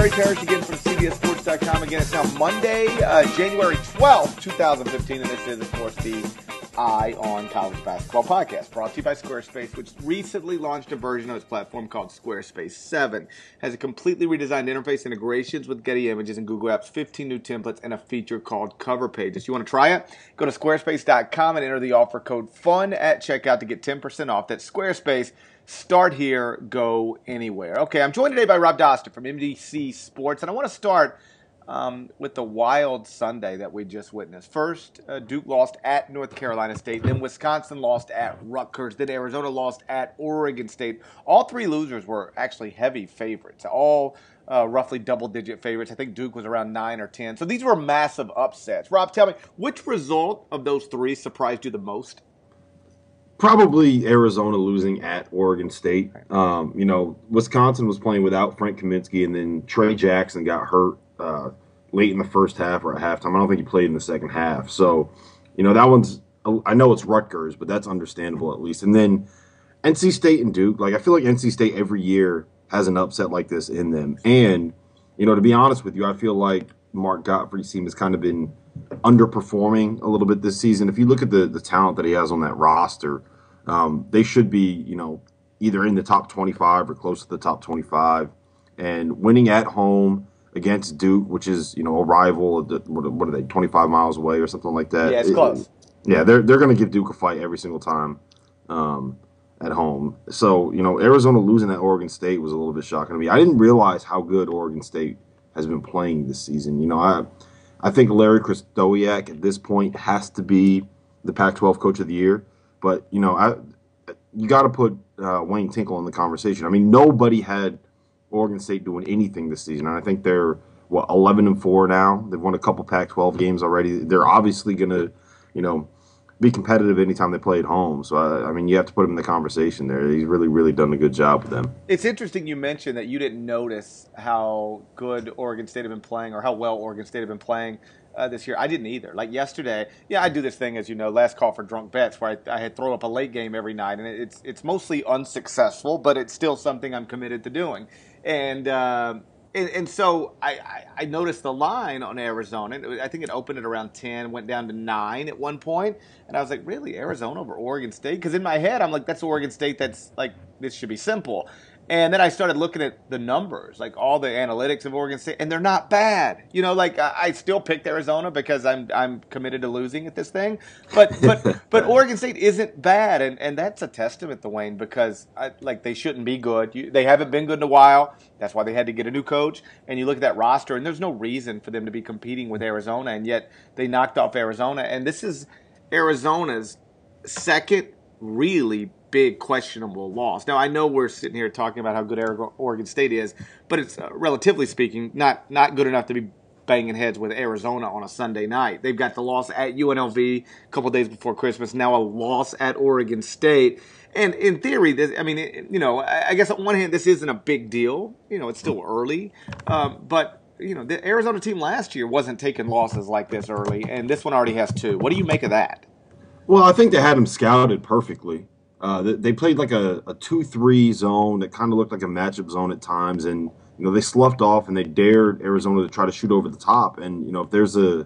Gary Parrish again from CBSSports.com. Again, it's now Monday, January 12th, 2015, and this is, of course, the Eye on College Basketball podcast, brought to you by Squarespace, which recently launched a version of its platform called Squarespace 7. It has a completely redesigned interface, integrations with Getty Images and Google Apps, 15 new templates, and a feature called Cover Pages. You want to try it? Go to squarespace.com and enter the offer code FUN at checkout to get 10% off. That's Squarespace. Start here, go anywhere. Okay, I'm joined today by Rob Doster from MDC Sports, and I want to start with the wild Sunday that we just witnessed. First, Duke lost at North Carolina State, then Wisconsin lost at Rutgers, then Arizona lost at Oregon State. All three losers were actually heavy favorites, all roughly double-digit favorites. I think Duke was around 9 or 10. So these were massive upsets. Rob, tell me, which result of those three surprised you the most? Probably Arizona losing at Oregon State. You know, Wisconsin was playing without Frank Kaminsky, and then Trey Jackson got hurt late in the first half or at halftime. I don't think he played in the second half. So, you know, that one's – I know it's Rutgers, but that's understandable at least. And then NC State and Duke. Like, I feel like NC State every year has an upset like this in them. And, you know, to be honest with you, I feel like Mark Gottfried's team has kind of been underperforming a little bit this season. If you look at the talent that he has on that roster – they should be, you know, either in the top 25 or close to the top 25. And winning at home against Duke, which is, you know, a rival, what are they, 25 miles away or something like that? Yeah, it's close. Yeah, they're going to give Duke a fight every single time at home. So, you know, Arizona losing at Oregon State was a little bit shocking to me. I didn't realize how good Oregon State has been playing this season. You know, I think Larry Krystkowiak at this point has to be the Pac-12 Coach of the Year. But, you know, you got to put Wayne Tinkle in the conversation. I mean, nobody had Oregon State doing anything this season. And I think they're, what, 11-4 now. They've won a couple Pac-12 games already. They're obviously going to, you know, be competitive anytime they play at home. So, I mean, you have to put him in the conversation there. He's really, really done a good job with them. It's interesting you mentioned that you didn't notice how good Oregon State have been playing or how well Oregon State have been playing this year. I didn't either. Like yesterday, yeah, I do this thing, as you know, last call for drunk bets, where I throw up a late game every night, and it's mostly unsuccessful, but it's still something I'm committed to doing. And so I noticed the line on Arizona. I think it opened at around 10, went down to 9 at one point, and I was like, really, Arizona over Oregon State? Because in my head, I'm like, that's Oregon State. That's like, this should be simple. And then I started looking at the numbers, like all the analytics of Oregon State, and they're not bad. You know, like I still picked Arizona because I'm committed to losing at this thing. But Oregon State isn't bad, and that's a testament to Wayne, because like they shouldn't be good. They haven't been good in a while. That's why they had to get a new coach. And you look at that roster, and there's no reason for them to be competing with Arizona, and yet they knocked off Arizona. And this is Arizona's second really big questionable loss. Now, I know we're sitting here talking about how good Oregon State is, but it's relatively speaking not good enough to be banging heads with Arizona on a Sunday night. They've got the loss at UNLV a couple days before Christmas, now a loss at Oregon State. And in theory, this, I mean, you know, I guess on one hand, this isn't a big deal. You know, it's still early, but you know, the Arizona team last year wasn't taking losses like this early, and this one already has two. What do you make of that? Well, I think they had them scouted perfectly. They played like a 2-3 zone that kind of looked like a matchup zone at times, and you know they sloughed off and they dared Arizona to try to shoot over the top. And you know if there's a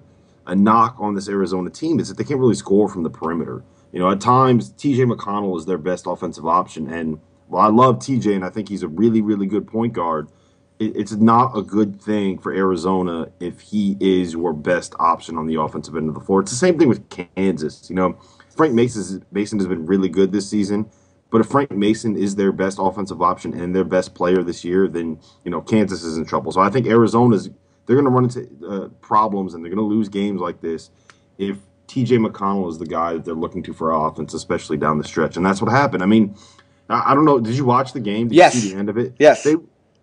knock on this Arizona team, is that they can't really score from the perimeter. You know at times T.J. McConnell is their best offensive option, and while I love T.J. and I think he's a really really good point guard, it's not a good thing for Arizona if he is your best option on the offensive end of the floor. It's the same thing with Kansas, you know. Frank Mason has been really good this season, but if Frank Mason is their best offensive option and their best player this year, then you know Kansas is in trouble. So I think they're going to run into problems and they're going to lose games like this if T.J. McConnell is the guy that they're looking to for offense, especially down the stretch. And that's what happened. I mean, I don't know. Did you watch the game? Did Yes. you see the end of it? Yes.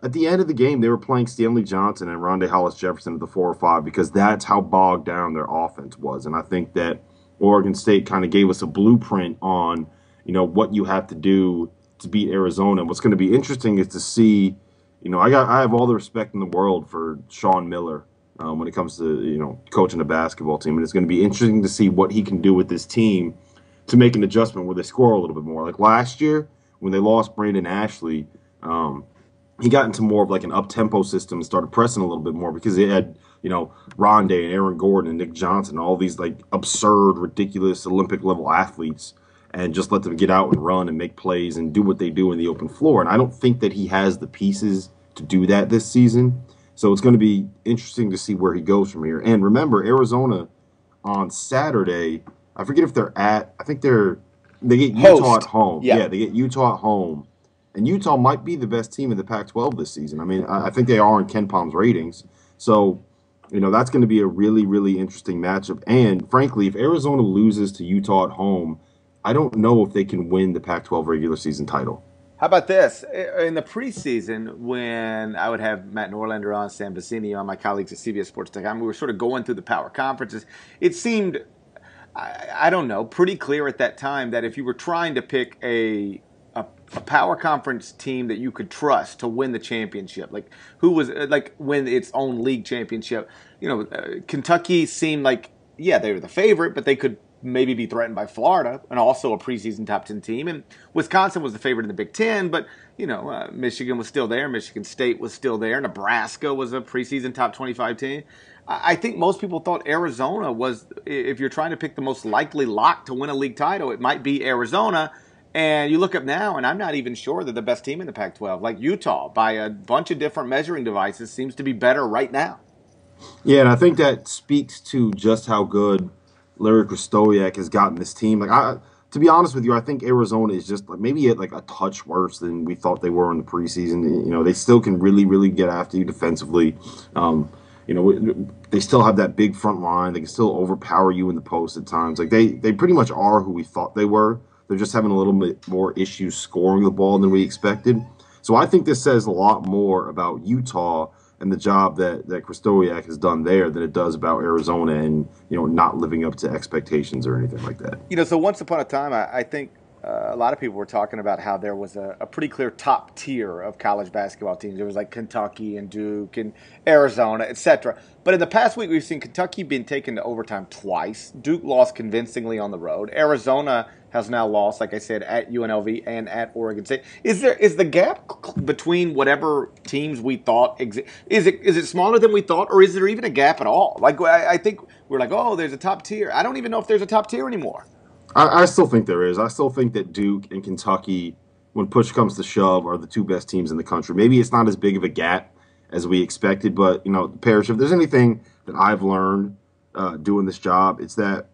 At the end of the game, they were playing Stanley Johnson and Rondae Hollis-Jefferson at the 4 or 5 because that's how bogged down their offense was. And I think that Oregon State kind of gave us a blueprint on, you know, what you have to do to beat Arizona. What's going to be interesting is to see, you know, I have all the respect in the world for Sean Miller when it comes to, you know, coaching a basketball team. And it's going to be interesting to see what he can do with this team to make an adjustment where they score a little bit more. Like last year when they lost Brandon Ashley, he got into more of like an up-tempo system and started pressing a little bit more because they had, you know, Rondé and Aaron Gordon and Nick Johnson, all these like absurd, ridiculous Olympic-level athletes, and just let them get out and run and make plays and do what they do in the open floor. And I don't think that he has the pieces to do that this season. So it's going to be interesting to see where he goes from here. And remember, Arizona on Saturday, I forget if they're at, I think they get Utah at home. Yeah, they get Utah at home. And Utah might be the best team in the Pac-12 this season. I mean, I think they are in Ken Pom's ratings. So, you know, that's going to be a really, really interesting matchup. And, frankly, if Arizona loses to Utah at home, I don't know if they can win the Pac-12 regular season title. How about this? In the preseason, when I would have Matt Norlander on, Sam Vecini on, my colleagues at CBSSports.com, we were sort of going through the power conferences. It seemed, I don't know, pretty clear at that time that if you were trying to pick a power conference team that you could trust to win the championship, like who was like win its own league championship, you know, Kentucky seemed like, yeah, they were the favorite, but they could maybe be threatened by Florida, and also a preseason top 10 team. And Wisconsin was the favorite in the Big Ten, but, you know, Michigan was still there. Michigan State was still there. Nebraska was a preseason top 25 team. I think most people thought Arizona was, if you're trying to pick the most likely lock to win a league title, it might be Arizona. And you look up now, and I'm not even sure they're the best team in the Pac-12. Like Utah, by a bunch of different measuring devices, seems to be better right now. Yeah, and I think that speaks to just how good Larry Krystkowiak has gotten this team. Like, to be honest with you, I think Arizona is just like maybe at like a touch worse than we thought they were in the preseason. You know, they still can really, really get after you defensively. You know, they still have that big front line. They can still overpower you in the post at times. Like they pretty much are who we thought they were. They're just having a little bit more issues scoring the ball than we expected. So I think this says a lot more about Utah and the job that Krystkowiak has done there than it does about Arizona and, you know, not living up to expectations or anything like that. You know, so once upon a time, I think a lot of people were talking about how there was a pretty clear top tier of college basketball teams. There was like Kentucky and Duke and Arizona, etc. But in the past week, we've seen Kentucky being taken to overtime twice. Duke lost convincingly on the road. Arizona has now lost, like I said, at UNLV and at Oregon State. Is the gap between whatever teams we thought is it smaller than we thought, or is there even a gap at all? Like I think we're like, oh, there's a top tier. I don't even know if there's a top tier anymore. I still think there is. I still think that Duke and Kentucky, when push comes to shove, are the two best teams in the country. Maybe it's not as big of a gap as we expected, but, you know, Parrish, if there's anything that I've learned doing this job, it's that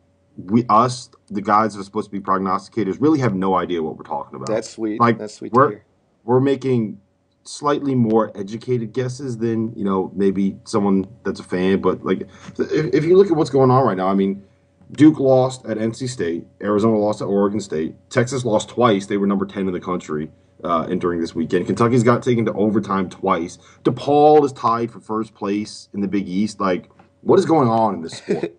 us, the guys that are supposed to be prognosticators, really have no idea what we're talking about. That's sweet. Like, that's sweet to hear. We're making slightly more educated guesses than, you know, maybe someone that's a fan. But, like, if you look at what's going on right now, I mean, Duke lost at NC State. Arizona lost at Oregon State. Texas lost twice. They were number 10 in the country and during this weekend. Kentucky's got taken to overtime twice. DePaul is tied for first place in the Big East. Like, what is going on in this sport?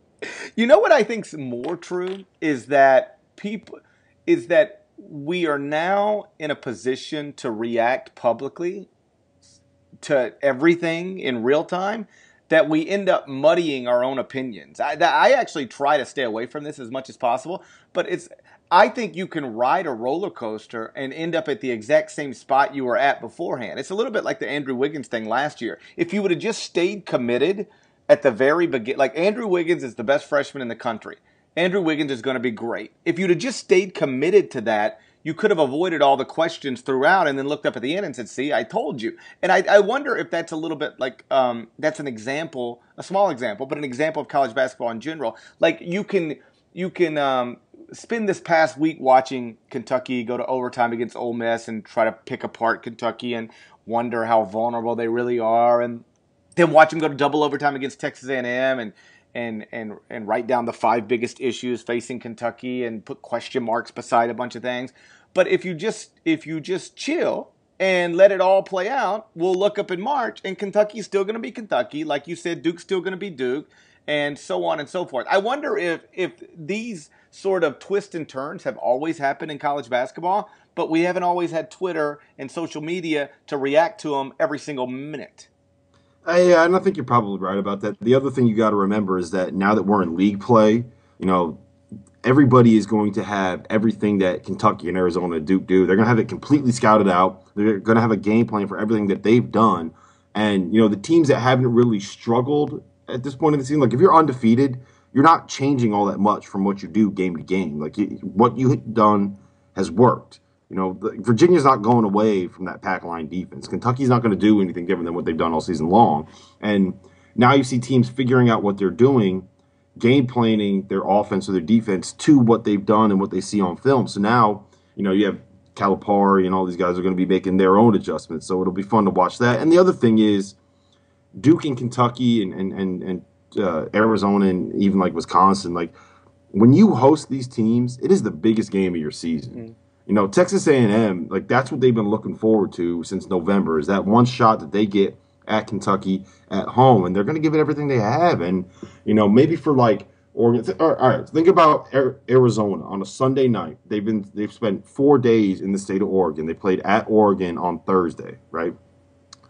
You know what I think's more true is that we are now in a position to react publicly to everything in real time, that we end up muddying our own opinions. I actually try to stay away from this as much as possible, but I think you can ride a roller coaster and end up at the exact same spot you were at beforehand. It's a little bit like the Andrew Wiggins thing last year. If you would have just stayed committed at the very beginning, like Andrew Wiggins is the best freshman in the country. Andrew Wiggins is going to be great. If you'd have just stayed committed to that, you could have avoided all the questions throughout and then looked up at the end and said, see, I told you. And I wonder if that's a little bit like that's an example, a small example, but an example of college basketball in general. Like you can spend this past week watching Kentucky go to overtime against Ole Miss and try to pick apart Kentucky and wonder how vulnerable they really are, and then watch them go to double overtime against Texas A&M and write down the five biggest issues facing Kentucky and put question marks beside a bunch of things. But if you just chill and let it all play out, we'll look up in March and Kentucky's still going to be Kentucky. Like you said, Duke's still going to be Duke, and so on and so forth. I wonder if these sort of twists and turns have always happened in college basketball, but we haven't always had Twitter and social media to react to them every single minute. Yeah, and I think you're probably right about that. The other thing you got to remember is that now that we're in league play, you know, everybody is going to have everything that Kentucky and Arizona and Duke do. They're going to have it completely scouted out. They're going to have a game plan for everything that they've done. And, you know, the teams that haven't really struggled at this point in the season, like if you're undefeated, you're not changing all that much from what you do game to game. Like what you had done has worked. You know, Virginia's not going away from that pack line defense. Kentucky's not going to do anything different than what they've done all season long. And now you see teams figuring out what they're doing, game planning their offense or their defense to what they've done and what they see on film. So now, you know, you have Calipari and all these guys are going to be making their own adjustments. So it'll be fun to watch that. And the other thing is Duke and Kentucky and Arizona and even like Wisconsin, like when you host these teams, it is the biggest game of your season. Mm-hmm. You know, Texas A&M, like that's what they've been looking forward to since November, is that one shot that they get at Kentucky at home, and they're going to give it everything they have. And, you know, maybe for like Oregon, all right, think about Arizona on a Sunday night. They've spent 4 days in the state of Oregon. They played at Oregon on Thursday, right?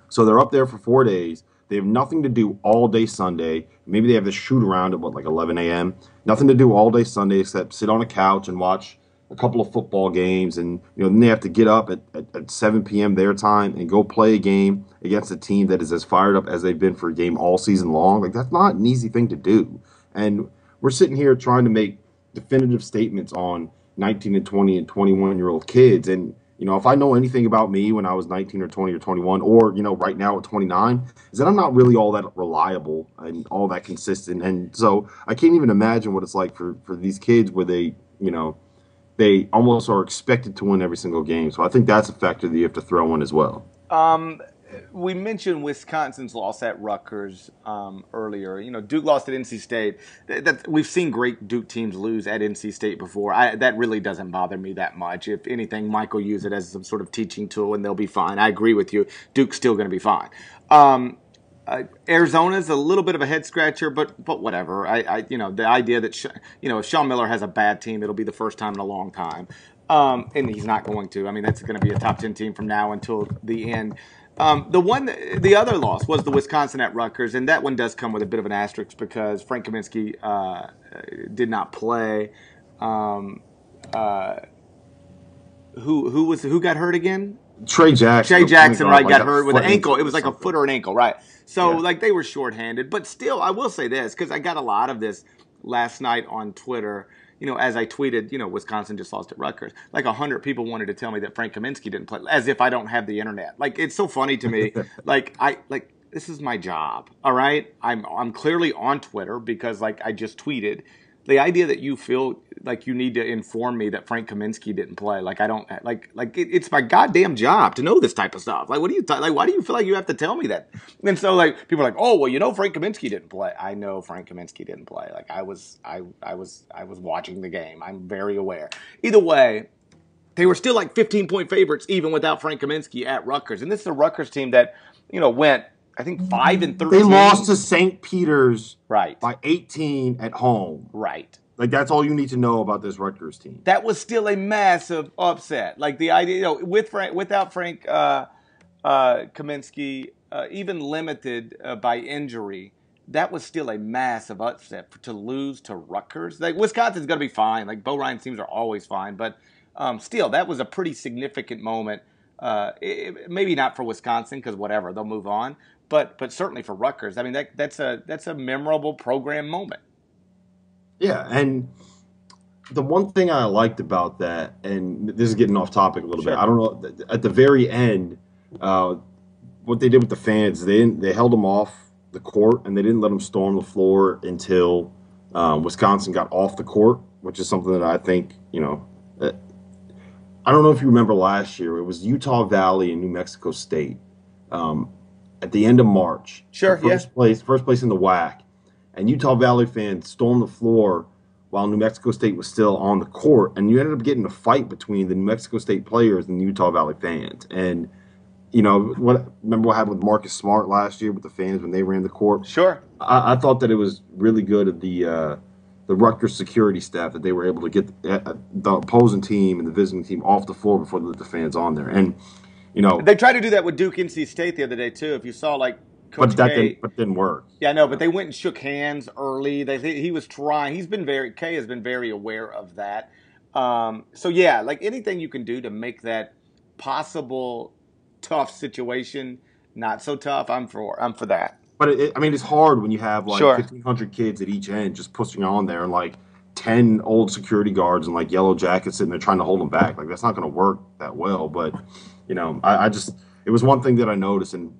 So they're up there for 4 days. They have nothing to do all day Sunday. Maybe they have this shoot around at what, like 11 a.m. Nothing to do all day Sunday except sit on a couch and watch a couple of football games, and you know then they have to get up at 7 p.m. their time and go play a game against a team that is as fired up as they've been for a game all season long. Like that's not an easy thing to do. And we're sitting here trying to make definitive statements on 19 and 20 and 21-year-old kids. And you know, if I know anything about me when I was 19 or 20 or 21, or you know, right now at 29, is that I'm not really all that reliable and all that consistent. And so I can't even imagine what it's like for these kids where they, you know, they almost are expected to win every single game. So I think that's a factor that you have to throw in as well. We mentioned Wisconsin's loss at Rutgers earlier. You know, Duke lost at NC State. We've seen great Duke teams lose at NC State before. That really doesn't bother me that much. If anything, Mike will use it as some sort of teaching tool, and they'll be fine. I agree with you. Duke's still going to be fine. Arizona's a little bit of a head scratcher, but whatever. I you know, the idea that you know, if Sean Miller has a bad team, it'll be the first time in a long time, and he's not going to. I mean, that's going to be a top 10 team from now until the end. The other loss was the Wisconsin at Rutgers, and that one does come with a bit of an asterisk because Frank Kaminsky did not play. Who got hurt again? Trey Jackson, right, got hurt with an ankle. It was like a foot or an ankle, right? So, yeah. Like, they were shorthanded. But still, I will say this, because I got a lot of this last night on Twitter, you know, as I tweeted, you know, Wisconsin just lost at Rutgers. Like, 100 people wanted to tell me that Frank Kaminsky didn't play, as if I don't have the internet. Like, it's so funny to me. Like, this is my job, all right? I'm clearly on Twitter because, like, I just tweeted. The idea that you feel like you need to inform me that Frank Kaminsky didn't play, like I don't, like it's my goddamn job to know this type of stuff. Like, what do you like? Why do you feel like you have to tell me that? And so, like, people are like, oh, well, you know, Frank Kaminsky didn't play. I know Frank Kaminsky didn't play. Like, I was watching the game. I'm very aware. Either way, they were still like 15-point favorites even without Frank Kaminsky at Rutgers. And this is a Rutgers team that, you know, went, I think, 5-13. They lost to St. Peter's, right, by 18 at home. Right. Like, that's all you need to know about this Rutgers team. That was still a massive upset. Like, the idea, you know, without Frank Kaminsky, even limited by injury, that was still a massive upset to lose to Rutgers. Like, Wisconsin's going to be fine. Like, Bo Ryan teams are always fine. But still, that was a pretty significant moment. Maybe not for Wisconsin because whatever, they'll move on. But certainly for Rutgers, I mean, that's a memorable program moment. Yeah, and the one thing I liked about that, and this is getting off topic a little bit, I don't know, at the very end, what they did with the fans, they held them off the court, and they didn't let them storm the floor until Wisconsin got off the court, which is something that I think, you know, I don't know if you remember last year, it was Utah Valley and New Mexico State. At the end of March, first place in the WAC, and Utah Valley fans stormed the floor while New Mexico State was still on the court, and you ended up getting a fight between the New Mexico State players and the Utah Valley fans. And you know, remember what happened with Marcus Smart last year with the fans when they ran the court? Sure, I thought that it was really good of the Rutgers security staff that they were able to get the opposing team and the visiting team off the floor before they let the fans on there. And you know, they tried to do that with Duke NC State the other day, too. If you saw, like, Coach K didn't work. Yeah, no, but they went and shook hands early. He was trying. K has been very aware of that. So, yeah, like anything you can do to make that possible tough situation not so tough, I'm for that. But, it's hard when you have, 1,500 kids at each end just pushing on there and, 10 old security guards and, yellow jackets sitting there trying to hold them back. That's not going to work that well. But, I just – it was one thing that I noticed and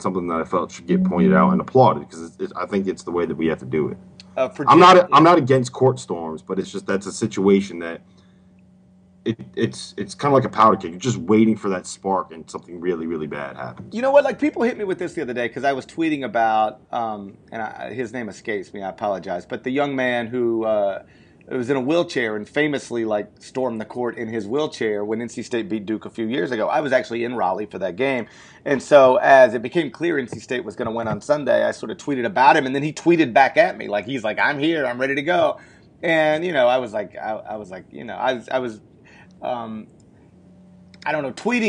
something that I felt should get pointed out and applauded because I think it's the way that we have to do it. I'm not against court storms, but it's just that's a situation that it's kind of like a powder keg. You're just waiting for that spark and something really, really bad happens. You know what? People hit me with this the other day because I was tweeting about his name escapes me. I apologize. But the young man who was in a wheelchair and famously stormed the court in his wheelchair when NC State beat Duke a few years ago. I was actually in Raleigh for that game. And so as it became clear NC State was going to win on Sunday, I sort of tweeted about him and then he tweeted back at me. He's like, I'm here, I'm ready to go. And, I was like, I was tweeting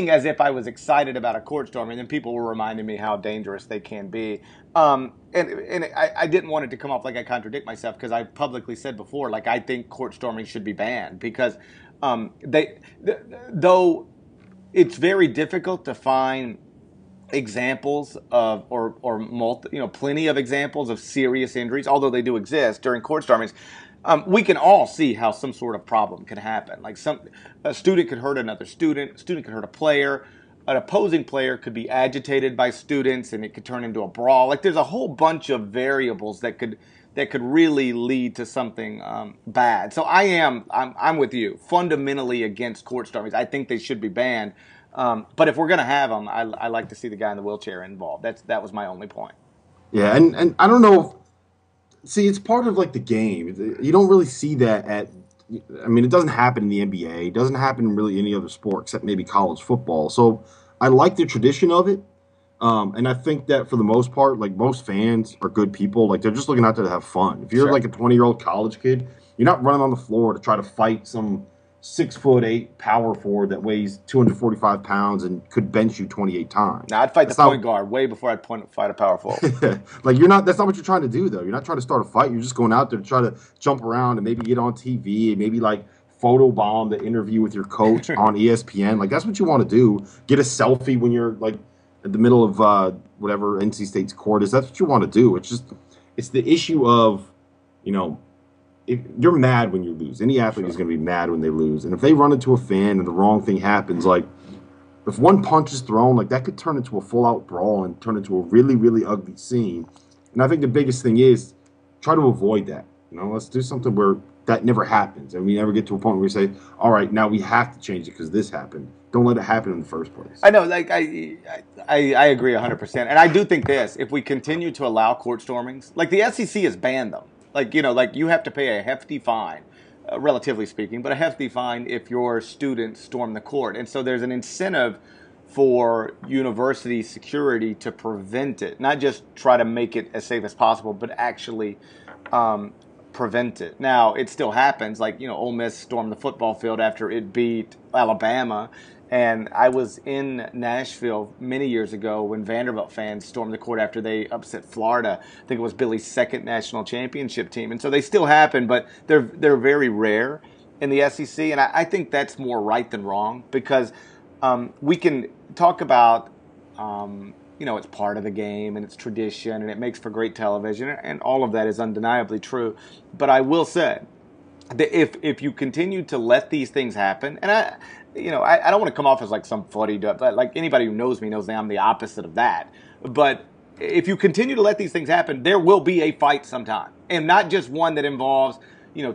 as if I was excited about a court storm. And then people were reminding me how dangerous they can be. And I didn't want it to come off like I contradict myself because I publicly said before, I think court storming should be banned because though it's very difficult to find examples of plenty of examples of serious injuries, although they do exist during court stormings. We can all see how some sort of problem can happen. A student could hurt another student. A student could hurt a player. An opposing player could be agitated by students, and it could turn into a brawl. There's a whole bunch of variables that could really lead to something bad. So I'm with you, fundamentally against court stormings. I think they should be banned. But if we're going to have them, I like to see the guy in the wheelchair involved. That was my only point. Yeah, and I don't know. See, it's part of the game. You don't really see that at. I mean, it doesn't happen in the NBA. It doesn't happen in really any other sport except maybe college football. So I like the tradition of it. And I think that for the most part, most fans are good people. They're just looking out there to have fun. If you're a 20-year-old college kid, you're not running on the floor to try to fight some 6'8" power forward that weighs 245 pounds and could bench you 28 times. Now, I'd fight point guard way before I'd fight a power forward. That's not what you're trying to do, though. You're not trying to start a fight. You're just going out there to try to jump around and maybe get on TV and maybe photobomb the interview with your coach on ESPN. That's what you want to do. Get a selfie when you're at the middle of whatever NC State's court is. That's what you want to do. It's just the issue of if you're mad when you lose. Any athlete is going to be mad when they lose. And if they run into a fan and the wrong thing happens, if one punch is thrown, that could turn into a full-out brawl and turn into a really, really ugly scene. And I think the biggest thing is try to avoid that. Let's do something where that never happens. And we never get to a point where we say, all right, now we have to change it because this happened. Don't let it happen in the first place. I know. I agree 100%. And I do think this. If we continue to allow court stormings, the SEC has banned them. You have to pay a hefty fine, relatively speaking, but a hefty fine if your students storm the court. And so there's an incentive for university security to prevent it, not just try to make it as safe as possible, but actually prevent it. Now, it still happens. Ole Miss stormed the football field after it beat Alabama. And I was in Nashville many years ago when Vanderbilt fans stormed the court after they upset Florida. I think it was Billy's second national championship team. And so they still happen, but they're very rare in the SEC. And I think that's more right than wrong because we can talk about, it's part of the game and it's tradition and it makes for great television. And all of that is undeniably true. But I will say that if you continue to let these things happen, and I don't want to come off as some fuddy duck. Anybody who knows me knows that I'm the opposite of that. But if you continue to let these things happen, there will be a fight sometime, and not just one that involves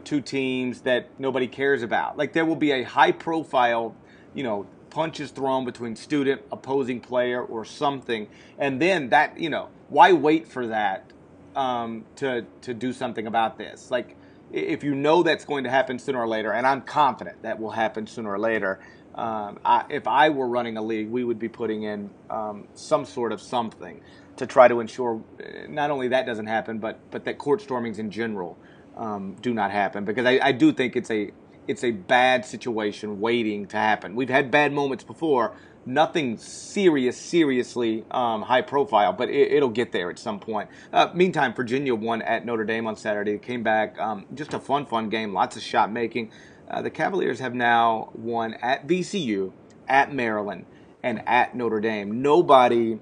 two teams that nobody cares about. There will be a high profile, punches thrown between student, opposing player, or something, and then that why wait for that to do something about this? If you know that's going to happen sooner or later, and I'm confident that will happen sooner or later, if I were running a league, we would be putting in some sort of something to try to ensure not only that doesn't happen, but that court stormings in general do not happen. Because I do think it's a it's a bad situation waiting to happen. We've had bad moments before. Nothing seriously high profile, but it'll get there at some point. Meantime, Virginia won at Notre Dame on Saturday. Came back. Just a fun game. Lots of shot making. The Cavaliers have now won at VCU, at Maryland, and at Notre Dame. Nobody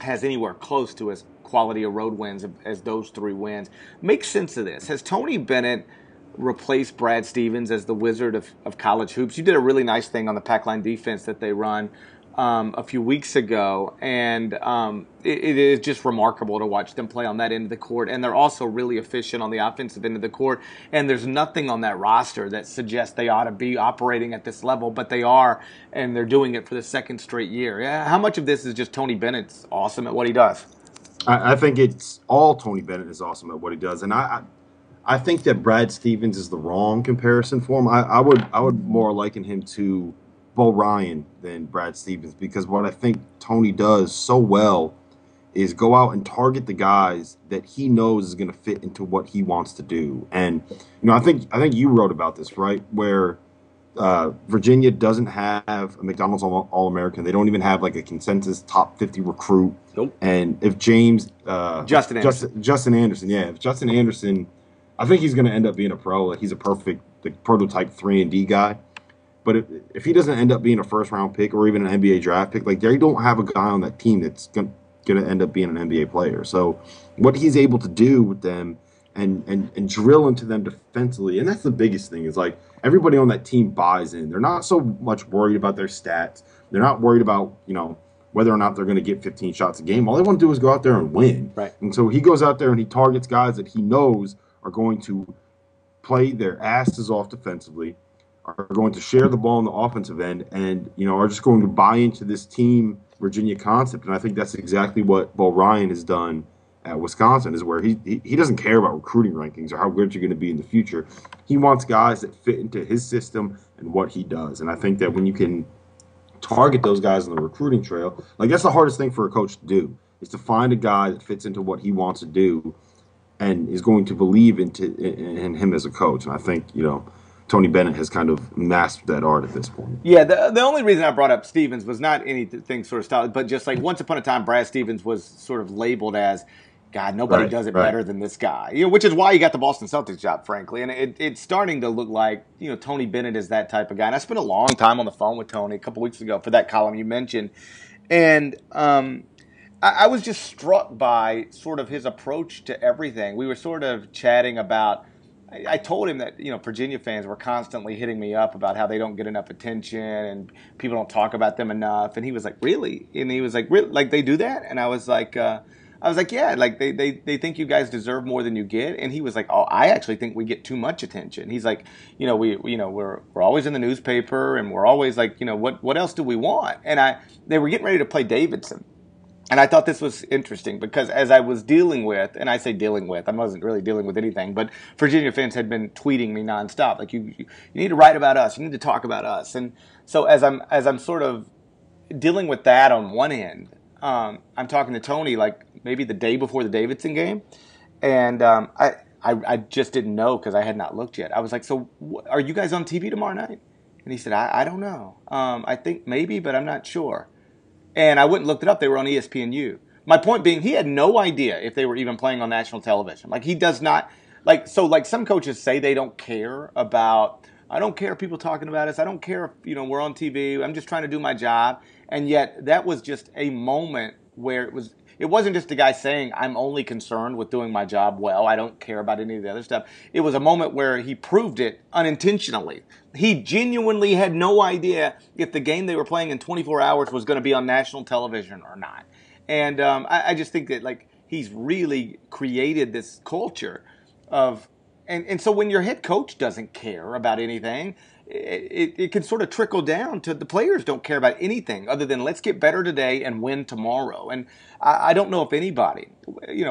has anywhere close to as quality of road wins as those three wins. Make sense of this. Has Tony Bennett replaced Brad Stevens as the wizard of college hoops? You did a really nice thing on the pack line defense that they run a few weeks ago, and it is just remarkable to watch them play on that end of the court, and they're also really efficient on the offensive end of the court, and there's nothing on that roster that suggests they ought to be operating at this level, but they are, and they're doing it for the second straight year. Yeah, how much of this is just Tony Bennett's awesome at what he does? I think it's all Tony Bennett is awesome at what he does, and I think that Brad Stevens is the wrong comparison for him. I would more liken him to Bo Ryan than Brad Stevens, because what I think Tony does so well is go out and target the guys that he knows is going to fit into what he wants to do. And I think you wrote about this, right, where Virginia doesn't have a McDonald's All-American. They don't even have like a consensus top 50 recruit. Nope. And if Justin Anderson, I think he's going to end up being a pro. Like, he's a perfect prototype 3-and-D guy. But if he doesn't end up being a first-round pick or even an NBA draft pick, like, they don't have a guy on that team that's going to end up being an NBA player. So what he's able to do with them and drill into them defensively, and that's the biggest thing, is, like, everybody on that team buys in. They're not so much worried about their stats. They're not worried about, whether or not they're going to get 15 shots a game. All they want to do is go out there and win. Right. And so he goes out there and he targets guys that he knows are going to play their asses off defensively, are going to share the ball on the offensive end, and are just going to buy into this team Virginia concept. And I think that's exactly what Bo Ryan has done at Wisconsin, is where he doesn't care about recruiting rankings or how good you're going to be in the future. He wants guys that fit into his system and what he does. And I think that when you can target those guys on the recruiting trail, like, that's the hardest thing for a coach to do, is to find a guy that fits into what he wants to do and is going to believe in him as a coach. And I think, Tony Bennett has kind of mastered that art at this point. Yeah, the only reason I brought up Stevens was not anything sort of style, but just like once upon a time, Brad Stevens was sort of labeled as, God, nobody does it better than this guy. Which is why he got the Boston Celtics job, frankly. And it's starting to look like, Tony Bennett is that type of guy. And I spent a long time on the phone with Tony a couple weeks ago for that column you mentioned. And I was just struck by sort of his approach to everything. We were sort of chatting about, I told him that, Virginia fans were constantly hitting me up about how they don't get enough attention and people don't talk about them enough. And he was like, really? And he was like, really? Like, they do that? And I was like, yeah, like they think you guys deserve more than you get. And he was like, oh, I actually think we get too much attention. He's like, we're always in the newspaper, and we're always like, what else do we want? And they were getting ready to play Davidson. And I thought this was interesting because as I was dealing with, and I say dealing with, I wasn't really dealing with anything, but Virginia fans had been tweeting me nonstop, like, you need to write about us, you need to talk about us. And so as I'm sort of dealing with that on one end, I'm talking to Tony like maybe the day before the Davidson game, and I just didn't know because I had not looked yet. I was like, so are you guys on TV tomorrow night? And he said, I don't know. I think maybe, but I'm not sure. And I went and looked it up. They were on ESPNU. My point being, he had no idea if they were even playing on national television. Like, he does not – like, so, like, some coaches say they don't care about – I don't care if people talking about us. I don't care if, we're on TV. I'm just trying to do my job. And yet that was just a moment where it wasn't just a guy saying, I'm only concerned with doing my job well. I don't care about any of the other stuff. It was a moment where he proved it unintentionally. He genuinely had no idea if the game they were playing in 24 hours was going to be on national television or not. And I just think that, like, he's really created this culture of – and so when your head coach doesn't care about anything – It can sort of trickle down to the players don't care about anything other than let's get better today and win tomorrow. And I don't know if anybody,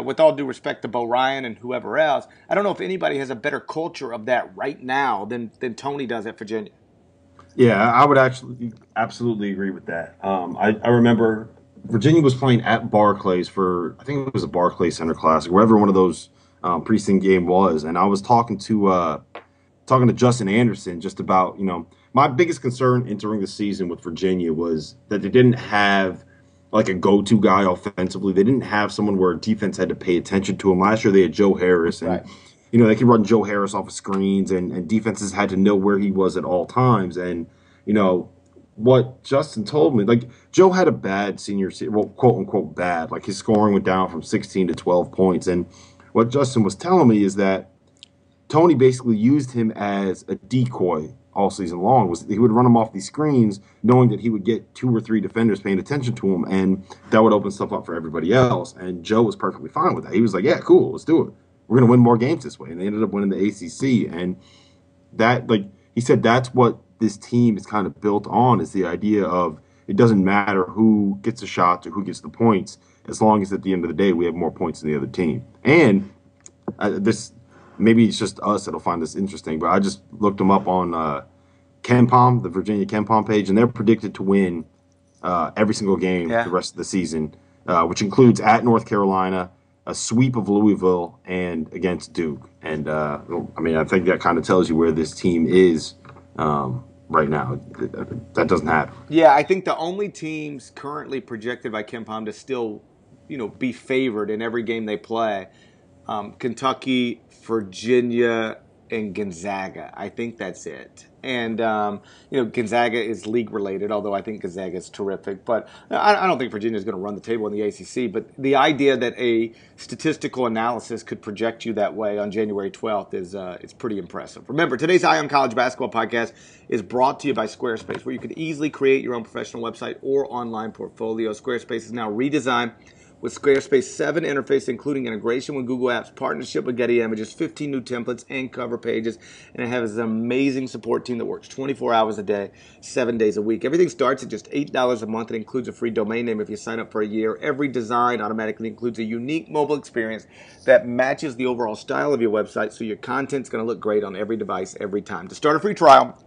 with all due respect to Bo Ryan and whoever else, I don't know if anybody has a better culture of that right now than Tony does at Virginia. Yeah, I would actually absolutely agree with that. I remember Virginia was playing at Barclays for, I think it was a Barclays Center Classic, wherever one of those preseason game was. And I was talking to talking to Justin Anderson just about, you know, my biggest concern entering the season with Virginia was that they didn't have like a go-to guy offensively. They didn't have someone where defense had to pay attention to him. Last year they had Joe Harris, and, you know, they could run Joe Harris off of screens, and defenses had to know where he was at all times. And, you know, what Justin told me, like, Joe had a bad senior season, well, quote-unquote bad. Like, his scoring went down from 16 to 12 points. And what Justin was telling me is that Tony basically used him as a decoy all season long. Was he would run him off these screens knowing that he would get two or three defenders paying attention to him, and that would open stuff up for everybody else. And Joe was perfectly fine with that. He was like, yeah, cool, let's do it. We're going to win more games this way. And they ended up winning the ACC. And that, like he said, that's what this team is kind of built on, is the idea of it doesn't matter who gets the shots or who gets the points, as long as at the end of the day we have more points than the other team. And this, maybe it's just us that'll find this interesting, but I just looked them up on Ken Pom, the Virginia Ken Pom page, and they're predicted to win every single game the rest of the season, which includes at North Carolina, a sweep of Louisville, and against Duke. And, I mean, I think that kind of tells you where this team is right now. That doesn't happen. Yeah, I think the only teams currently projected by Ken Pom to still, you know, be favored in every game they play, Kentucky, Virginia, and Gonzaga. I think that's it. And, you know, Gonzaga is league-related, although I think Gonzaga is terrific. But I don't think Virginia is going to run the table in the ACC. But the idea that a statistical analysis could project you that way on January 12th is pretty impressive. Remember, today's Eye on College Basketball podcast is brought to you by Squarespace, where you can easily create your own professional website or online portfolio. Squarespace is now redesigned with Squarespace 7 interface, including integration with Google Apps, partnership with Getty Images, 15 new templates, and cover pages. And it has an amazing support team that works 24 hours a day, 7 days a week. Everything starts at just $8 a month and includes a free domain name if you sign up for a year. Every design automatically includes a unique mobile experience that matches the overall style of your website, so your content's going to look great on every device every time. To start a free trial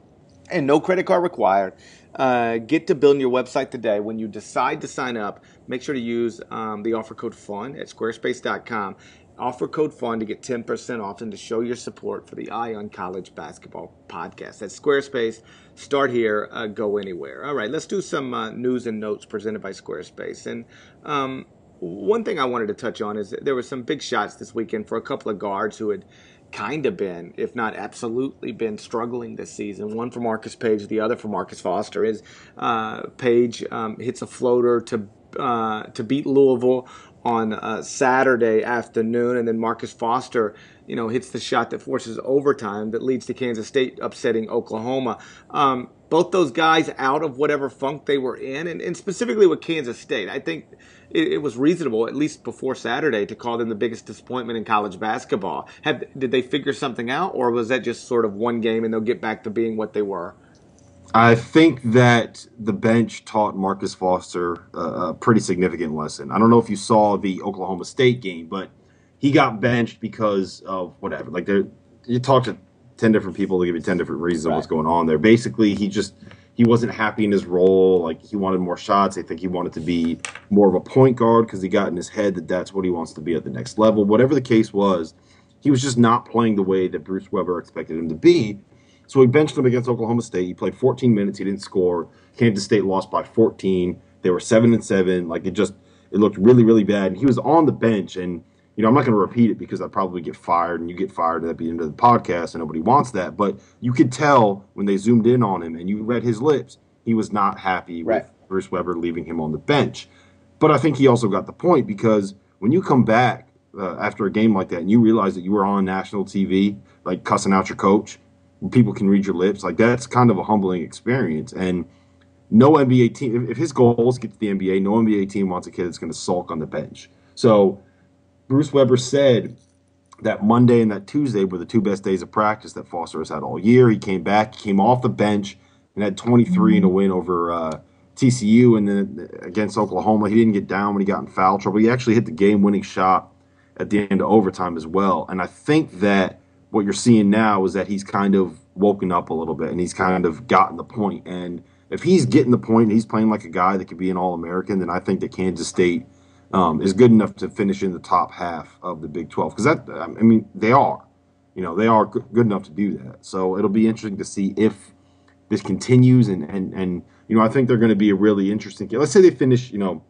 and no credit card required, get to building your website today. When you decide to sign up, make sure to use the offer code FUN at squarespace.com. Offer code FUN to get 10% off and to show your support for the Eye on College Basketball podcast. That's Squarespace. Start here, go anywhere. All right, let's do some news and notes presented by Squarespace. And one thing I wanted to touch on is that there were some big shots this weekend for a couple of guards who had kind of been, if not absolutely been, struggling this season. One for Marcus Page, the other for Marcus Foster. Is Page hits a floater to beat Louisville on Saturday afternoon, and then Marcus Foster, you know, hits the shot that forces overtime that leads to Kansas State upsetting Oklahoma. Both those guys out of whatever funk they were in, and specifically with Kansas State, I think it was reasonable, at least before Saturday, to call them the biggest disappointment in college basketball. Did they figure something out, or was that just sort of one game and they'll get back to being what they were? I think that the bench taught Marcus Foster a pretty significant lesson. I don't know if you saw the Oklahoma State game, but he got benched because of whatever. Like, you talk to 10 different people, they give you 10 different reasons of what's going on there. Basically, he wasn't happy in his role. Like, he wanted more shots. They think he wanted to be more of a point guard because he got in his head that that's what he wants to be at the next level. Whatever the case was, he was just not playing the way that Bruce Weber expected him to be. So he benched him against Oklahoma State. He played 14 minutes. He didn't score. Kansas State lost by 14. They were 7-7. Like, it looked really, really bad. And he was on the bench. And, you know, I'm not going to repeat it because I'd probably get fired, and you get fired at the end of the podcast, and nobody wants that. But you could tell when they zoomed in on him and you read his lips, he was not happy with Bruce Weber leaving him on the bench. But I think he also got the point, because when you come back after a game like that and you realize that you were on national TV, like, cussing out your coach, people can read your lips. Like, that's kind of a humbling experience. And no NBA team, if his goals get to the NBA, no NBA team wants a kid that's going to sulk on the bench. So Bruce Weber said that Monday and that Tuesday were the two best days of practice that Foster has had all year. He came back, he came off the bench, and had 23 in a win over TCU, and then against Oklahoma. He didn't get down when he got in foul trouble. He actually hit the game-winning shot at the end of overtime as well. And I think that what you're seeing now is that he's kind of woken up a little bit, and he's kind of gotten the point. And if he's getting the point and he's playing like a guy that could be an All-American, then I think that Kansas State is good enough to finish in the top half of the Big 12. Because, I mean, they are. you know, they are good enough to do that. So it'll be interesting to see if this continues. And you know, I think they're going to be a really interesting game. Let's say they finish, you know,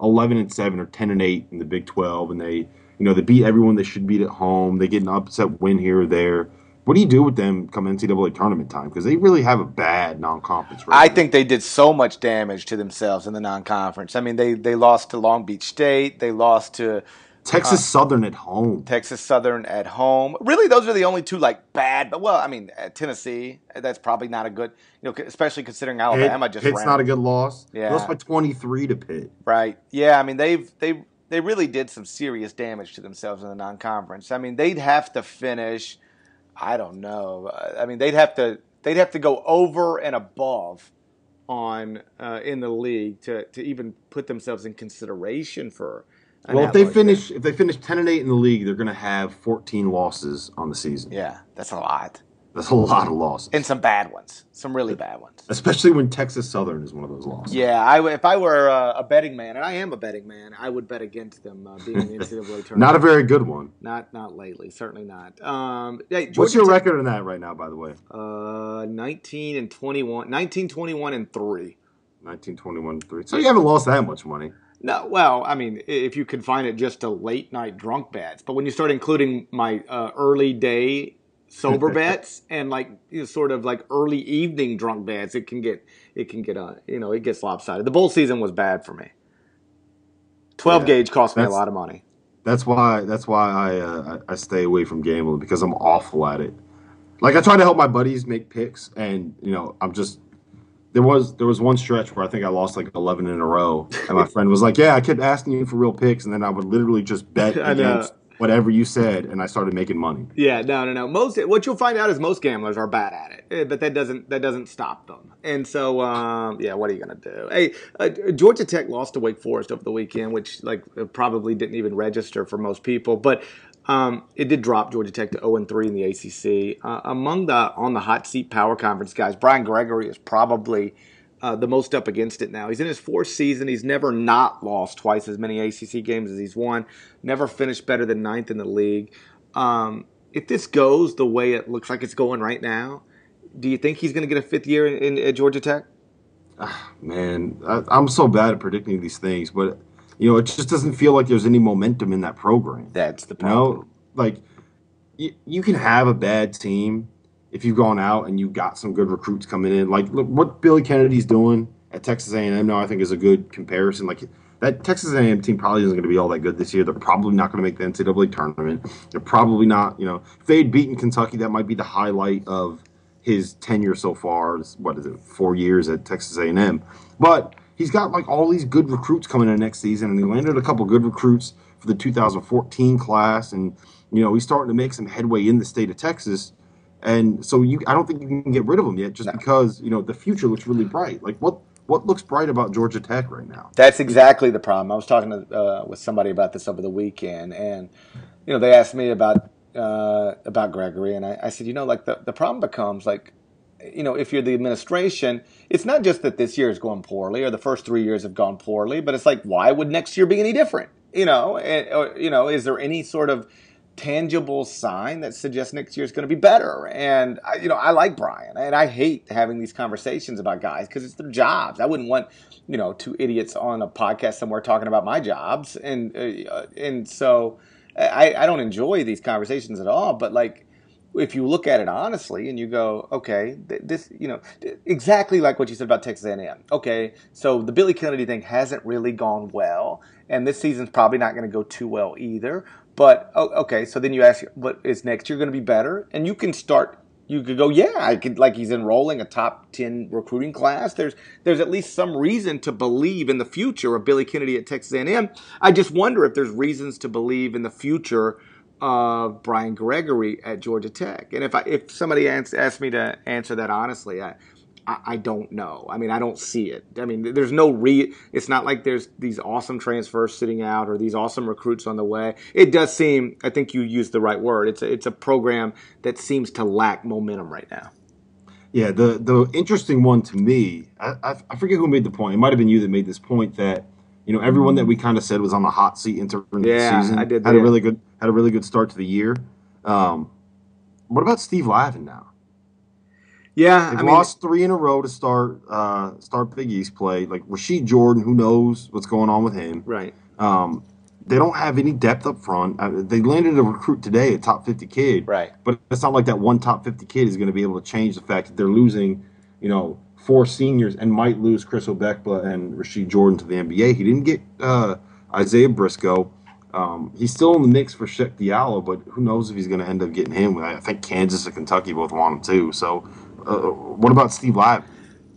11-7 or 10-8 in the Big 12, and they, you know, they beat everyone they should beat at home. They get an upset win here or there. What do you do with them come NCAA tournament time? Because they really have a bad non-conference right now. I think they did so much damage to themselves in the non-conference. I mean, they lost to Long Beach State. They lost to Texas Southern at home. Texas Southern at home. Really, those are the only two, like, bad. But, well, I mean, Tennessee, that's probably not a good, you know, especially considering Alabama just ran. Pitt's not a good loss. Yeah. They lost by 23 to Pitt. Right. Yeah, I mean, they really did some serious damage to themselves in the non-conference. I mean, they'd have to finish, I don't know. I mean, they'd have to go over and above on in the league to even put themselves in consideration for. Well, if they finish 10-8 in the league, they're going to have 14 losses on the season. Yeah, that's a lot. That's a lot of losses, and some bad ones, some really bad ones. Especially when Texas Southern is one of those losses. Yeah, if I were a betting man, and I am a betting man, I would bet against them being in the NCAA tournament. Not a very good one. Not lately, certainly not. Yeah, what's your record on that right now, by the way? 19, 21, and 3. 19, 21, and 3. So you haven't lost that much money. No, well, I mean, if you confine it just to late night drunk bets, but when you start including my early day sober bets and, like, you know, sort of like early evening drunk bets, it can get you know, it gets lopsided. The bowl season was bad for me. 12 gauge cost me a lot of money. That's why I stay away from gambling, because I'm awful at it. Like, I try to help my buddies make picks, and, you know, I'm just. There was one stretch where I think I lost like 11 in a row, and my friend was like, "Yeah, I kept asking you for real picks," and then I would literally just bet against whatever you said, and I started making money. Yeah, no. What you'll find out is most gamblers are bad at it, but that doesn't stop them. And so, yeah, what are you gonna do? Hey, Georgia Tech lost to Wake Forest over the weekend, which, like, probably didn't even register for most people, but. It did drop Georgia Tech to 0-3 in the ACC. Among the on-the-hot seat power conference guys, Brian Gregory is probably the most up against it now. He's in his fourth season. He's never not lost twice as many ACC games as he's won. Never finished better than ninth in the league. If this goes the way it looks like it's going right now, do you think he's going to get a fifth year at Georgia Tech? Man, I'm so bad at predicting these things, but... You know, it just doesn't feel like there's any momentum in that program. That's the problem. You know, like, you can have a bad team if you've gone out and you've got some good recruits coming in. Like, look, what Billy Kennedy's doing at Texas A&M now, I think, is a good comparison. Like, that Texas A&M team probably isn't going to be all that good this year. They're probably not going to make the NCAA tournament. They're probably not, you know, if they had beaten Kentucky, that might be the highlight of his tenure so far. What is it, 4 years at Texas A&M? But... he's got, like, all these good recruits coming in next season, and he landed a couple good recruits for the 2014 class, and, you know, he's starting to make some headway in the state of Texas. And so I don't think you can get rid of him yet just because, you know, the future looks really bright. Like, what looks bright about Georgia Tech right now? That's exactly the problem. I was talking with somebody about this over the weekend, and, you know, they asked me about Gregory, and I said, you know, like, the problem becomes, like, you know, if you're the administration, it's not just that this year is going poorly or the first 3 years have gone poorly, but it's like, why would next year be any different? You know, is there any sort of tangible sign that suggests next year is going to be better? And, you know, I like Brian, and I hate having these conversations about guys because it's their jobs. I wouldn't want, you know, two idiots on a podcast somewhere talking about my jobs. And so I don't enjoy these conversations at all, but, like, if you look at it honestly and you go, okay, this, you know, exactly like what you said about Texas A&M. Okay, so the Billy Kennedy thing hasn't really gone well, and this season's probably not going to go too well either. But, okay, so then you ask, but is next year going to be better? And you could go, yeah, I could, like, he's enrolling a top 10 recruiting class. There's at least some reason to believe in the future of Billy Kennedy at Texas A&M. I just wonder if there's reasons to believe in the future of Brian Gregory at Georgia Tech. And if somebody asked me to answer that honestly, I don't know. I mean, I don't see it. I mean, there's no it's not like there's these awesome transfers sitting out or these awesome recruits on the way. It does seem, I think you used the right word, it's a program that seems to lack momentum right now. Yeah, the interesting one to me, I forget who made the point. It might have been you that made this point that, you know, everyone that we kind of said was on the hot seat entering the season had a really good start to the year. What about Steve Lavin now? Yeah, they've lost three in a row to start Big East play. Like Rasheed Jordan, who knows what's going on with him? Right. They don't have any depth up front. They landed a recruit today, a top 50 kid. Right. But it's not like that one top 50 kid is going to be able to change the fact that they're losing, you know, four seniors and might lose Chris Obekpa and Rasheed Jordan to the NBA. He didn't get Isaiah Briscoe. He's still in the mix for Shep Diallo, but who knows if he's going to end up getting him. I think Kansas and Kentucky both want him too. So what about Steve Lavin?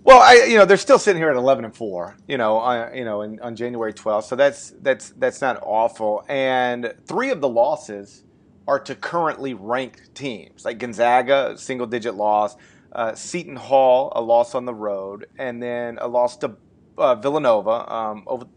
Well, they're still sitting here at 11-4, on January 12th. So that's not awful. And three of the losses are to currently ranked teams, like Gonzaga, single-digit loss, Seton Hall, a loss on the road, and then a loss to Villanova.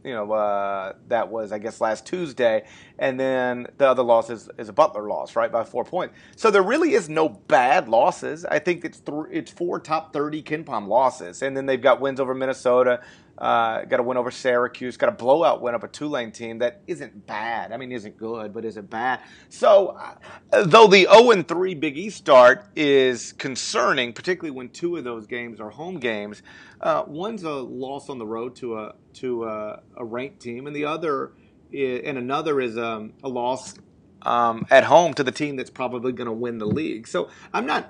That was last Tuesday, and then the other loss is a Butler loss, right, by 4 points. So there really is no bad losses. I think it's four top 30 Ken Pom losses, and then they've got wins over Minnesota, got a win over Syracuse, got a blowout win over a Tulane team that isn't bad. I mean, isn't good, but isn't bad. So though the 0-3 Big East start is concerning, particularly when two of those games are home games, one's a loss on the road to a ranked team, and the other is a loss at home to the team that's probably going to win the league. So I'm not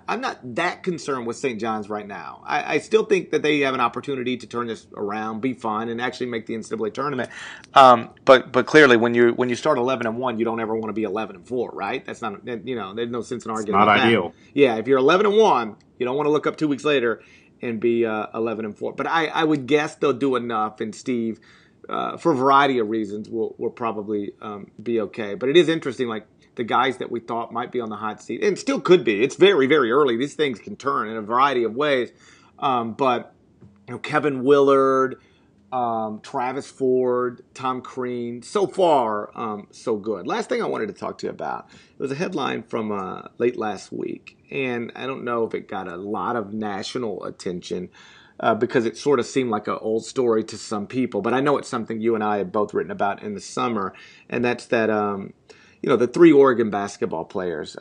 that concerned with St. John's right now. I still think that they have an opportunity to turn this around, be fun, and actually make the NCAA tournament. But clearly, when you start 11-1, you don't ever want to be 11-4, right? That's not there's no sense in arguing. It's not ideal. That. Yeah, if you're 11-1, you don't want to look up 2 weeks later and be 11-4. But I would guess they'll do enough, and Steve, for a variety of reasons, will probably be okay. But it is interesting, like the guys that we thought might be on the hot seat, and still could be. It's very, very early. These things can turn in a variety of ways. Kevin Willard, Travis Ford, Tom Crean, so far, so good. Last thing I wanted to talk to you about, it was a headline from late last week, and I don't know if it got a lot of national attention because it sort of seemed like an old story to some people, but I know it's something you and I have both written about in the summer, and that's that the three Oregon basketball players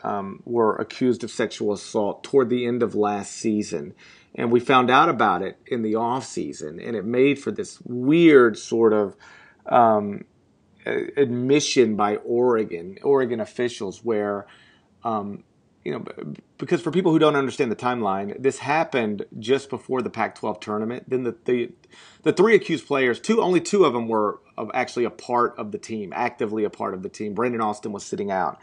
were accused of sexual assault toward the end of last season. And we found out about it in the off season, and it made for this weird sort of admission by Oregon officials, where, because for people who don't understand the timeline, this happened just before the Pac-12 tournament. Then the three accused players, only two of them were actually a part of the team, actively a part of the team. Brandon Austin was sitting out.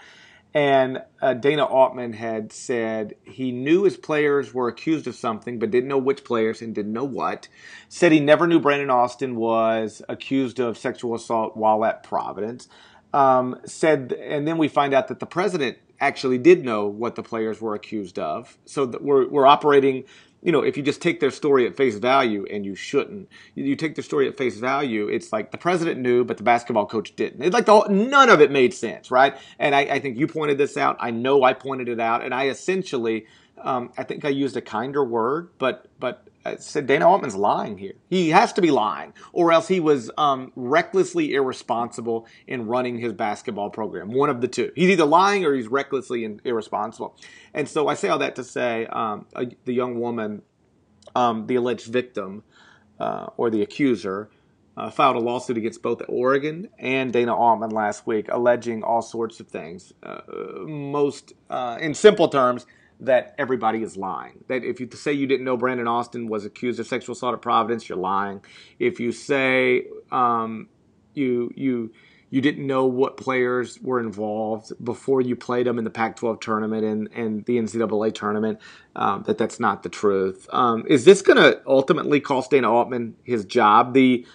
And Dana Altman had said he knew his players were accused of something, but didn't know which players and didn't know what. Said he never knew Brandon Austin was accused of sexual assault while at Providence. And then we find out that the president actually did know what the players were accused of. So that we're operating, if you just take their story at face value, and you shouldn't, you take their story at face value, it's like the president knew, but the basketball coach didn't. It's like none of it made sense, right? And I think you pointed this out. I know I pointed it out. And I essentially, I think I used a kinder word, but I said Dana Altman's lying here. He has to be lying, or else he was recklessly irresponsible in running his basketball program. One of the two. He's either lying or he's recklessly irresponsible. And so I say all that to say the young woman, the alleged victim or the accuser, filed a lawsuit against both Oregon and Dana Altman last week, alleging all sorts of things, most in simple terms, that everybody is lying. That if you say you didn't know Brandon Austin was accused of sexual assault at Providence, you're lying. If you say you didn't know what players were involved before you played them in the Pac-12 tournament and the NCAA tournament, that's not the truth. Is this going to ultimately cost Dana Altman his job? The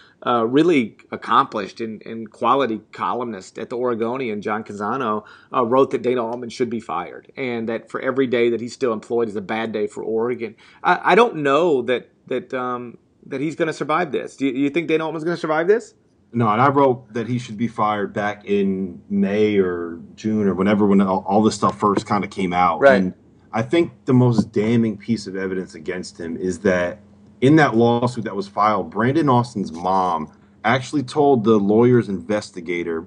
really accomplished and quality columnist at the Oregonian, John Cassano, wrote that Dana Altman should be fired, and that for every day that he's still employed is a bad day for Oregon. I don't know that he's going to survive this. Do you think Dana Altman's going to survive this? No, and I wrote that he should be fired back in May or June or when all this stuff first kind of came out. Right. And I think the most damning piece of evidence against him is that in that lawsuit that was filed, Brandon Austin's mom actually told the lawyer's investigator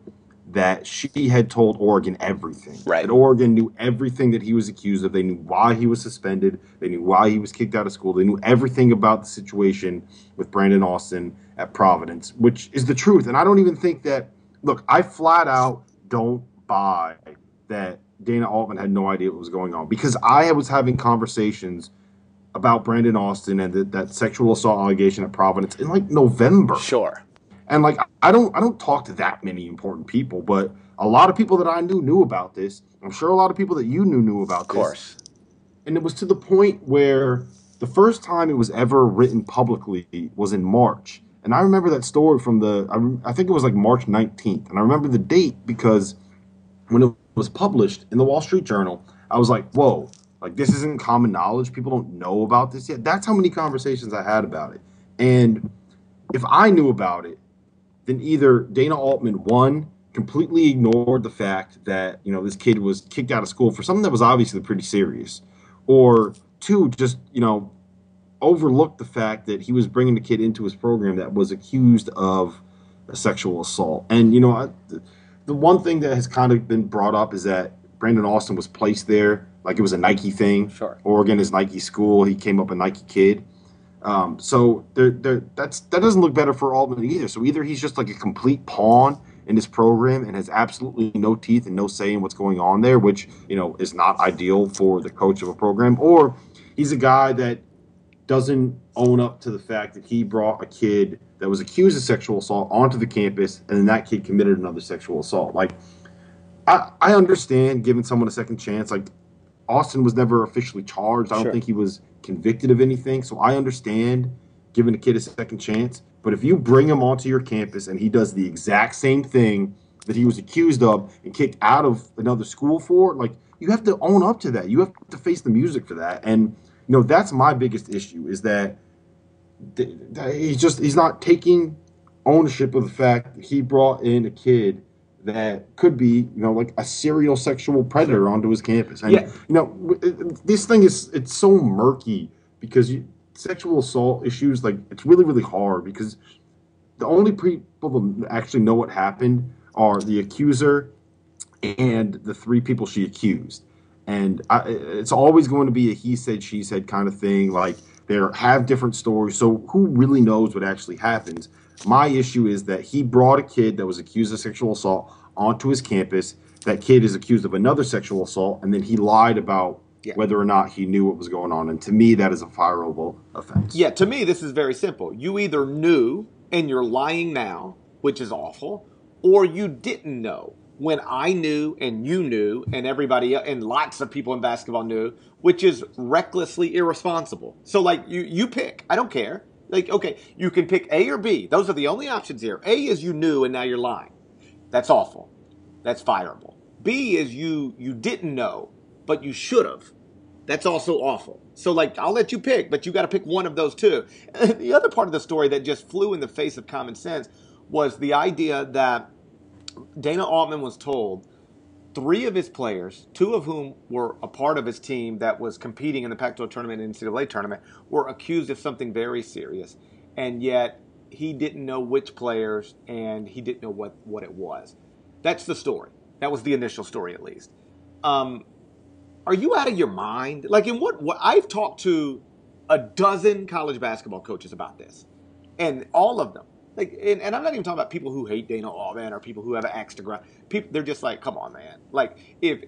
that she had told Oregon everything. Right. That Oregon knew everything that he was accused of. They knew why he was suspended. They knew why he was kicked out of school. They knew everything about the situation with Brandon Austin at Providence, which is the truth. And I don't even think that – look, I flat out don't buy that Dana Altman had no idea what was going on, because I was having conversations about Brandon Austin and that sexual assault allegation at Providence in, like, November. Sure. And, like, I don't talk to that many important people, but a lot of people that I knew about this. I'm sure a lot of people that you knew about this. Of course. And it was to the point where the first time it was ever written publicly was in March. And I remember that story from I think it was like March 19th. And I remember the date because when it was published in the Wall Street Journal, I was like, whoa, like, this isn't common knowledge. People don't know about this yet. That's how many conversations I had about it. And if I knew about it, then either Dana Altman, one, completely ignored the fact that, you know, this kid was kicked out of school for something that was obviously pretty serious, or two, just, you know, overlooked the fact that he was bringing the kid into his program that was accused of a sexual assault. And, you know, the one thing that has kind of been brought up is that Brandon Austin was placed there like it was a Nike thing. Sure. Oregon is Nike school. He came up a Nike kid. So that doesn't look better for Altman either. So either he's just like a complete pawn in this program and has absolutely no teeth and no say in what's going on there, which, you know, is not ideal for the coach of a program, or he's a guy that doesn't own up to the fact that he brought a kid that was accused of sexual assault onto the campus, and then that kid committed another sexual assault. Like, I understand giving someone a second chance. Like, Austin was never officially charged. I don't think he was convicted of anything. So I understand giving a kid a second chance. But if you bring him onto your campus and he does the exact same thing that he was accused of and kicked out of another school for, like, you have to own up to that. You have to face the music for that. And, you know, that's my biggest issue, is that he's not taking ownership of the fact that he brought in a kid that could be, you know, like a serial sexual predator onto his campus. And, you know, this thing it's so murky, because sexual assault issues, like, it's really, really hard, because the only people that actually know what happened are the accuser and the three people she accused. And it's always going to be a he said, she said kind of thing. Like, they have different stories. So who really knows what actually happens? My issue is that he brought a kid that was accused of sexual assault onto his campus. That kid is accused of another sexual assault, and then he lied about whether or not he knew what was going on. And to me, that is a fireable offense. Yeah, to me, this is very simple. You either knew and you're lying now, which is awful, or you didn't know when I knew and you knew and everybody and lots of people in basketball knew, which is recklessly irresponsible. So, like, you pick. I don't care. Like, okay, you can pick A or B. Those are the only options here. A is you knew and now you're lying. That's awful. That's fireable. B is you didn't know, but you should have. That's also awful. So, like, I'll let you pick, but you got to pick one of those two. And the other part of the story that just flew in the face of common sense was the idea that Dana Altman was told three of his players, two of whom were a part of his team that was competing in the Pac-12 tournament and NCAA tournament, were accused of something very serious. And yet he didn't know which players, and he didn't know what it was. That's the story. That was the initial story, at least. Are you out of your mind? Like, in what I've talked to a dozen college basketball coaches about this, and all of them. Like, and I'm not even talking about people who hate Dana Altman or people who have an axe to grind. People, they're just like, come on, man. Like, if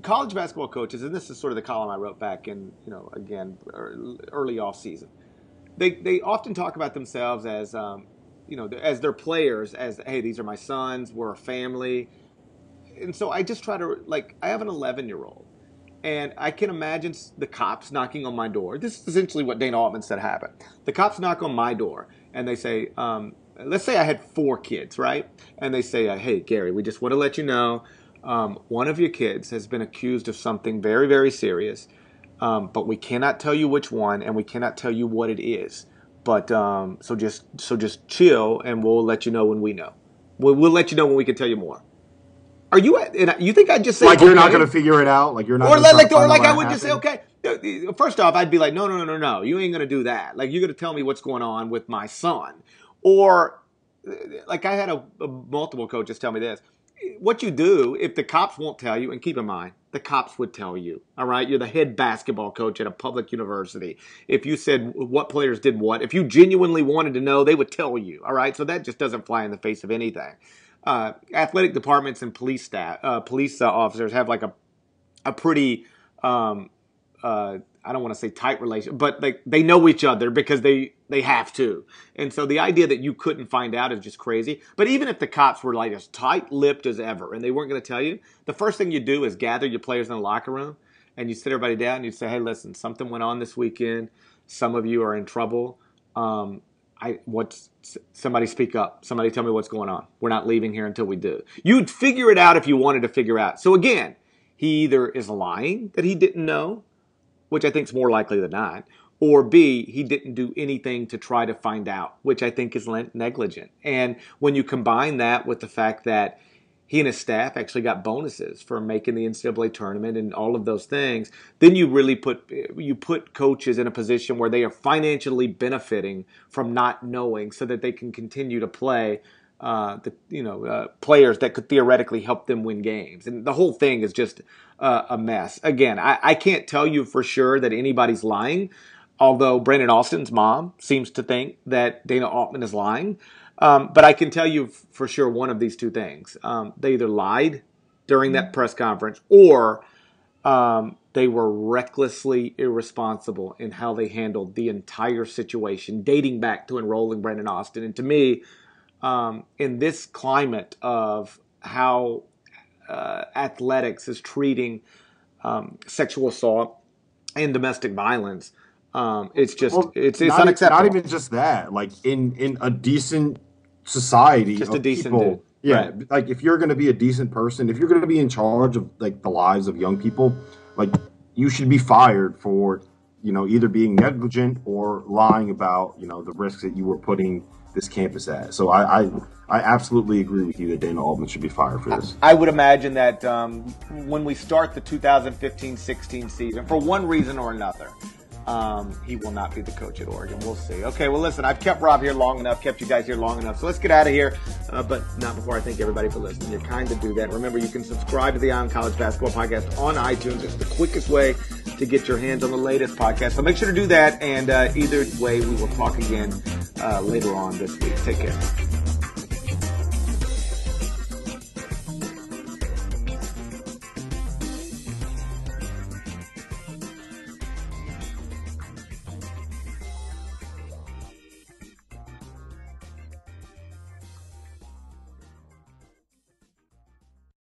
college basketball coaches, and this is sort of the column I wrote back in, you know, again, early off season, they often talk about themselves as, you know, as their players, as, hey, these are my sons, we're a family. And so I just try to, like, I have an 11-year-old, and I can imagine the cops knocking on my door. This is essentially what Dana Altman said happened. The cops knock on my door, and they say, let's say I had four kids, right? And they say, hey, Gary, we just want to let you know one of your kids has been accused of something very, very serious, but we cannot tell you which one, and we cannot tell you what it is. But so just chill, and we'll let you know when we know. We'll let you know when we can tell you more. Are you at, and you think I'd just say, like, you're not going to figure it out? Like, you're not, or like I would just say, okay. First off, I'd be like, no, you ain't going to do that. Like, you're going to tell me what's going on with my son. Or, like, I had multiple coaches tell me this. what you do, if the cops won't tell you, and keep in mind, the cops would tell you, all right? You're the head basketball coach at a public university. If you said what players did what, if you genuinely wanted to know, they would tell you, all right? So that just doesn't fly in the face of anything. Athletic departments and police staff, police officers have like a pretty, I don't want to say tight relation, but they know each other because they have to. And so the idea that you couldn't find out is just crazy. But even if the cops were like as tight-lipped as ever and they weren't going to tell you, the first thing you do is gather your players in the locker room and you sit everybody down and you say, hey, listen, something went on this weekend. Some of you are in trouble. Somebody speak up. Somebody tell me what's going on. We're not leaving here until we do. You'd figure it out if you wanted to figure out. So again, he either is lying that he didn't know, which I think is more likely than not, or B, he didn't do anything to try to find out, which I think is negligent. And when you combine that with the fact that he and his staff actually got bonuses for making the NCAA tournament and all of those things, then you really put coaches in a position where they are financially benefiting from not knowing so that they can continue to play players that could theoretically help them win games. And the whole thing is just a mess. Again, I can't tell you for sure that anybody's lying, although Brandon Austin's mom seems to think that Dana Altman is lying. But I can tell you for sure one of these two things. They either lied during that press conference or they were recklessly irresponsible in how they handled the entire situation, dating back to enrolling Brandon Austin. And to me, in this climate of how athletics is treating sexual assault and domestic violence, it's just it's not unacceptable. Not even just that, like in a decent society, just a decent people, dude. Yeah, right. Like if you're going to be a decent person, if you're going to be in charge of like the lives of young people, like you should be fired for either being negligent or lying about the risks that you were putting this campus at. So I absolutely agree with you that Dana Altman should be fired for this. I would imagine that when we start the 2015-16 season, for one reason or another, he will not be the coach at Oregon. We'll see. Okay, well, listen, I've kept Rob here long enough, kept you guys here long enough. So let's get out of here, but not before I thank everybody for listening. You're kind to do that. Remember, you can subscribe to the Ion College Basketball Podcast on iTunes. It's the quickest way to get your hands on the latest podcast. So make sure to do that, and either way, we will talk again later on this week. Take care.